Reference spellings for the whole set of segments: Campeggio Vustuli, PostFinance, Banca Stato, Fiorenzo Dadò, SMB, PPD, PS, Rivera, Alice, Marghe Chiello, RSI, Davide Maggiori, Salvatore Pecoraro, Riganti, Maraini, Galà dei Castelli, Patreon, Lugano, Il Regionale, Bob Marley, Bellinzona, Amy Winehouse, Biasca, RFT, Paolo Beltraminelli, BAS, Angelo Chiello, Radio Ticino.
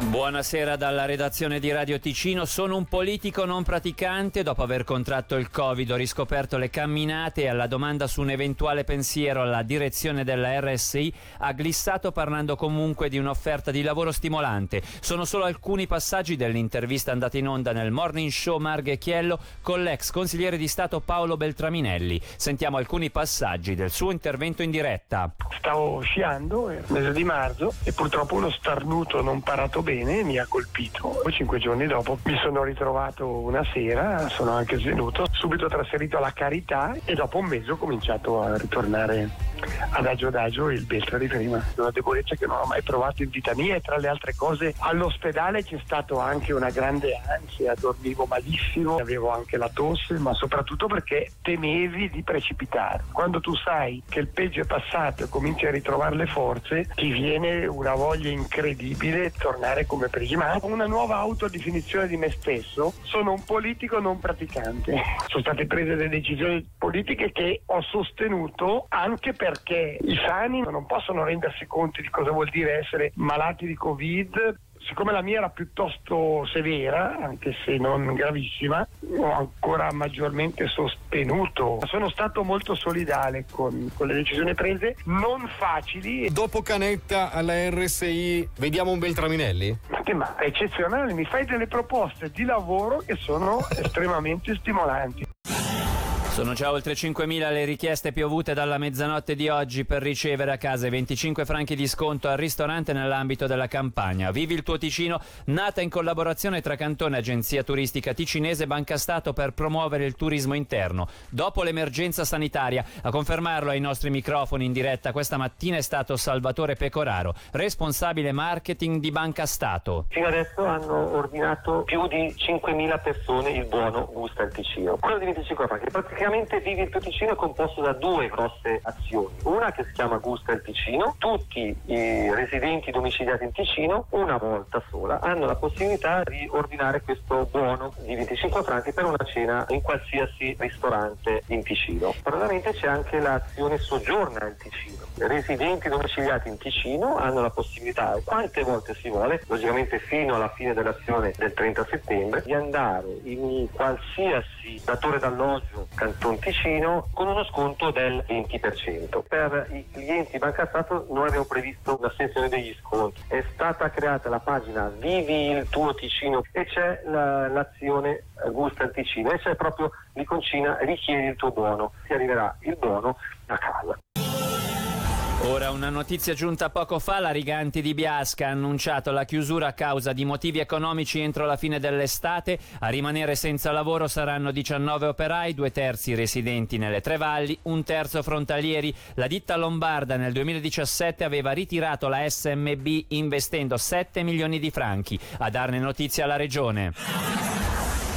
Buonasera dalla redazione di Radio Ticino. Sono un politico non praticante. Dopo aver contratto il Covid ho riscoperto le camminate e alla domanda su un eventuale pensiero alla direzione della RSI ha glissato parlando comunque di un'offerta di lavoro stimolante. Sono solo alcuni passaggi dell'intervista andata in onda nel morning show Marghe Chiello con l'ex consigliere di Stato Paolo Beltraminelli. Sentiamo alcuni passaggi del suo intervento in diretta. Stavo sciando nel mese di marzo e purtroppo uno starnuto non parato bene mi ha colpito. 5 giorni dopo mi sono ritrovato una sera, sono anche svenuto, subito trasferito alla Carità e dopo un mese ho cominciato a ritornare adagio adagio il Beltra di prima. Una debolezza che non ho mai provato in vita mia, e tra le altre cose all'ospedale c'è stato anche una grande ansia, dormivo malissimo, avevo anche la tosse, ma soprattutto perché temevi di precipitare. Quando tu sai che il peggio è passato e cominci a ritrovare le forze, ti viene una voglia incredibile di tornare come prima. Una nuova autodefinizione di me stesso: sono un politico non praticante. Sono state prese delle decisioni politiche che ho sostenuto anche perché i sani non possono rendersi conto di cosa vuol dire essere malati di Covid. Siccome la mia era piuttosto severa, anche se non gravissima, ho ancora maggiormente sostenuto. Sono stato molto solidale con le decisioni prese, non facili. Dopo Canetta alla RSI, vediamo un Beltraminelli? Ma è eccezionale, mi fai delle proposte di lavoro che sono estremamente stimolanti. Sono già oltre 5.000 le richieste piovute dalla mezzanotte di oggi per ricevere a casa 25 franchi di sconto al ristorante nell'ambito della campagna Vivi il tuo Ticino, nata in collaborazione tra Cantone, Agenzia Turistica Ticinese e Banca Stato per promuovere il turismo interno dopo l'emergenza sanitaria. A confermarlo ai nostri microfoni in diretta questa mattina è stato Salvatore Pecoraro, responsabile marketing di Banca Stato. Fino adesso hanno ordinato più di 5.000 persone il buono gusto al Ticino. Quello di 25 franchi praticamente Vivi il tuo Ticino è composto da due grosse azioni, una che si chiama Gusta il Ticino. Tutti i residenti domiciliati in Ticino una volta sola hanno la possibilità di ordinare questo buono di 25 franchi per una cena in qualsiasi ristorante in Ticino. Parallelamente c'è anche l'azione Soggiorna in Ticino. I residenti domiciliati in Ticino hanno la possibilità, quante volte si vuole, logicamente fino alla fine dell'azione del 30 settembre, di andare in qualsiasi datore d'alloggio Canton Ticino con uno sconto del 20%. Per i clienti Banca Stato noi abbiamo previsto l'assenzione degli sconti. È stata creata la pagina Vivi il tuo Ticino e c'è l'azione Gusta il Ticino e c'è proprio l'iconcina richiedi il tuo buono. Ti arriverà il buono a casa. Ora una notizia giunta poco fa: la Riganti di Biasca ha annunciato la chiusura a causa di motivi economici entro la fine dell'estate. A rimanere senza lavoro saranno 19 operai, 2/3 residenti nelle tre valli, 1/3 frontalieri. La ditta lombarda nel 2017 aveva ritirato la SMB investendo 7 milioni di franchi. A darne notizia la regione.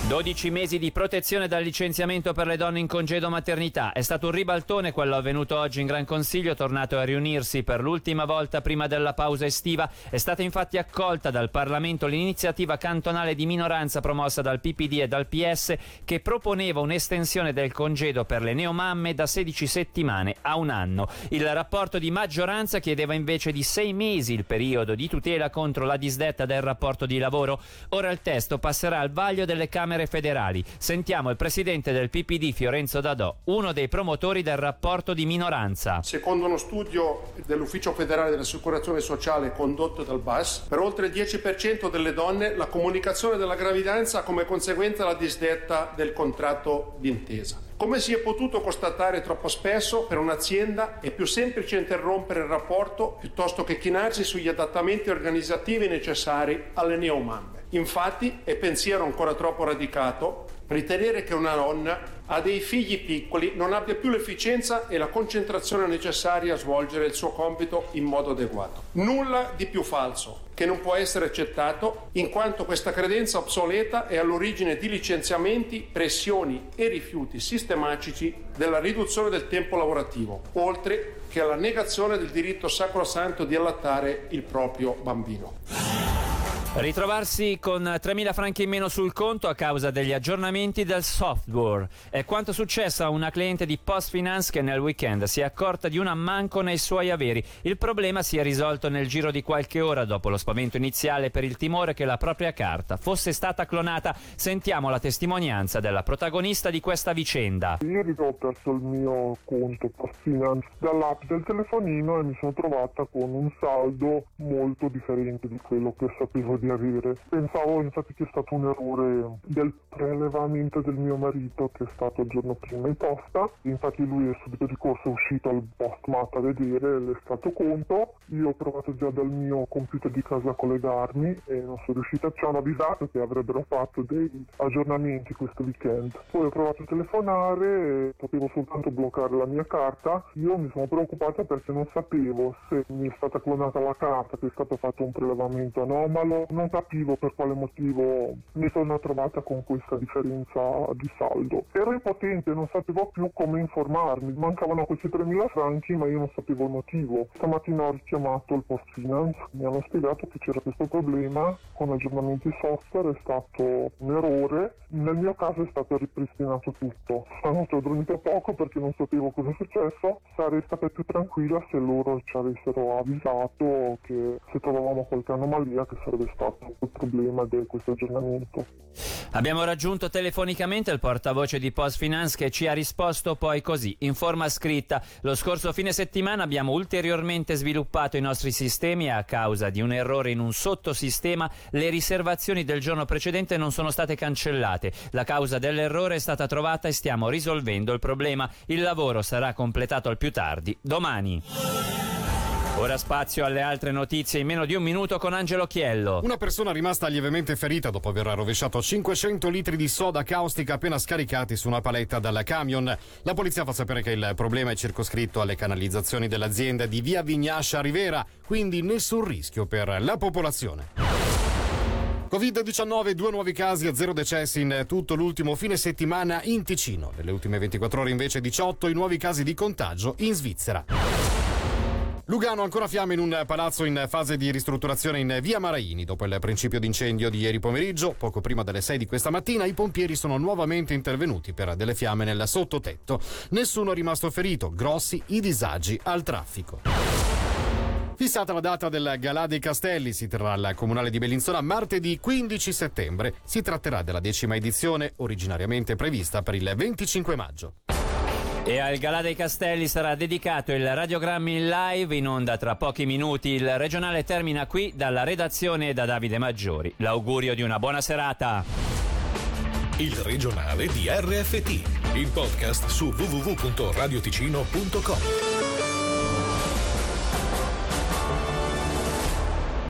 12 mesi di protezione dal licenziamento per le donne in congedo maternità. È stato un ribaltone quello avvenuto oggi in Gran Consiglio, tornato a riunirsi per l'ultima volta prima della pausa estiva. È stata infatti accolta dal Parlamento l'iniziativa cantonale di minoranza promossa dal PPD e dal PS che proponeva un'estensione del congedo per le neomamme da 16 settimane a un anno. Il rapporto di maggioranza chiedeva invece di 6 mesi il periodo di tutela contro la disdetta del rapporto di lavoro. Ora il testo passerà al vaglio delle Camere federali. Sentiamo il presidente del PPD Fiorenzo Dadò, uno dei promotori del rapporto di minoranza. Secondo uno studio dell'Ufficio federale dell'assicurazione sociale condotto dal BAS, per oltre il 10% delle donne la comunicazione della gravidanza ha come conseguenza la disdetta del contratto d'intesa. Come si è potuto constatare troppo spesso, per un'azienda è più semplice interrompere il rapporto piuttosto che chinarsi sugli adattamenti organizzativi necessari alle neomamme. Infatti è pensiero ancora troppo radicato ritenere che una donna ha dei figli piccoli non abbia più l'efficienza e la concentrazione necessaria a svolgere il suo compito in modo adeguato. Nulla di più falso, che non può essere accettato, in quanto questa credenza obsoleta è all'origine di licenziamenti, pressioni e rifiuti sistematici della riduzione del tempo lavorativo, oltre che alla negazione del diritto sacrosanto di allattare il proprio bambino. Ritrovarsi con 3.000 franchi in meno sul conto a causa degli aggiornamenti del software è quanto successo a una cliente di PostFinance che nel weekend si è accorta di un ammanco nei suoi averi. Il problema si è risolto nel giro di qualche ora dopo lo spavento iniziale per il timore che la propria carta fosse stata clonata. Sentiamo la testimonianza della protagonista di questa vicenda. Ieri ho perso il mio conto PostFinance dall'app del telefonino e mi sono trovata con un saldo molto differente di quello che sapevo di avere. Pensavo infatti che è stato un errore del prelevamento del mio marito, che è stato il giorno prima in posta. Infatti lui è subito di corsa uscito al postmat a vedere l'estato conto. Io ho provato già dal mio computer di casa a collegarmi e non sono riuscita. Ci hanno avvisato che avrebbero fatto dei aggiornamenti questo weekend. Poi ho provato a telefonare e potevo soltanto bloccare la mia carta. Io mi sono preoccupata perché non sapevo se mi è stata clonata la carta, che è stato fatto un prelevamento anomalo. Non capivo per quale motivo mi sono trovata con questa differenza di saldo. Ero impotente, non sapevo più come informarmi. Mancavano questi 3.000 franchi, ma io non sapevo il motivo. Stamattina ho richiamato il PostFinance, mi hanno spiegato che c'era questo problema con aggiornamenti software, è stato un errore. Nel mio caso è stato ripristinato tutto. Stanotte ho dormito poco perché non sapevo cosa è successo. Sarei stata più tranquilla se loro ci avessero avvisato che se trovavamo qualche anomalia che sarebbe stato il problema di questo aggiornamento. Abbiamo raggiunto telefonicamente il portavoce di PostFinance, che ci ha risposto poi così, in forma scritta: lo scorso fine settimana abbiamo ulteriormente sviluppato i nostri sistemi e a causa di un errore in un sottosistema le riservazioni del giorno precedente non sono state cancellate. La causa dell'errore è stata trovata e stiamo risolvendo il problema. Il lavoro sarà completato al più tardi domani. Ora spazio alle altre notizie in meno di un minuto con Angelo Chiello. Una persona rimasta lievemente ferita dopo aver rovesciato 500 litri di soda caustica appena scaricati su una paletta dal camion. La polizia fa sapere che il problema è circoscritto alle canalizzazioni dell'azienda di via Vignascia Rivera, quindi nessun rischio per la popolazione. Covid-19, 2 nuovi casi e 0 decessi in tutto l'ultimo fine settimana in Ticino. Nelle ultime 24 ore invece 18 i nuovi casi di contagio in Svizzera. Lugano, ancora fiamme in un palazzo in fase di ristrutturazione in via Maraini. Dopo il principio d'incendio di ieri pomeriggio, poco prima delle 6 di questa mattina, i pompieri sono nuovamente intervenuti per delle fiamme nel sottotetto. Nessuno è rimasto ferito, grossi i disagi al traffico. Fissata la data del Galà dei Castelli, si terrà al Comunale di Bellinzona martedì 15 settembre. Si tratterà della 10ª edizione, originariamente prevista per il 25 maggio. E al Galà dei Castelli sarà dedicato il Radiogrammi in live, in onda tra pochi minuti. Il regionale termina qui, dalla redazione e da Davide Maggiori. L'augurio di una buona serata. Il regionale di RFT, il podcast su www.radioticino.com.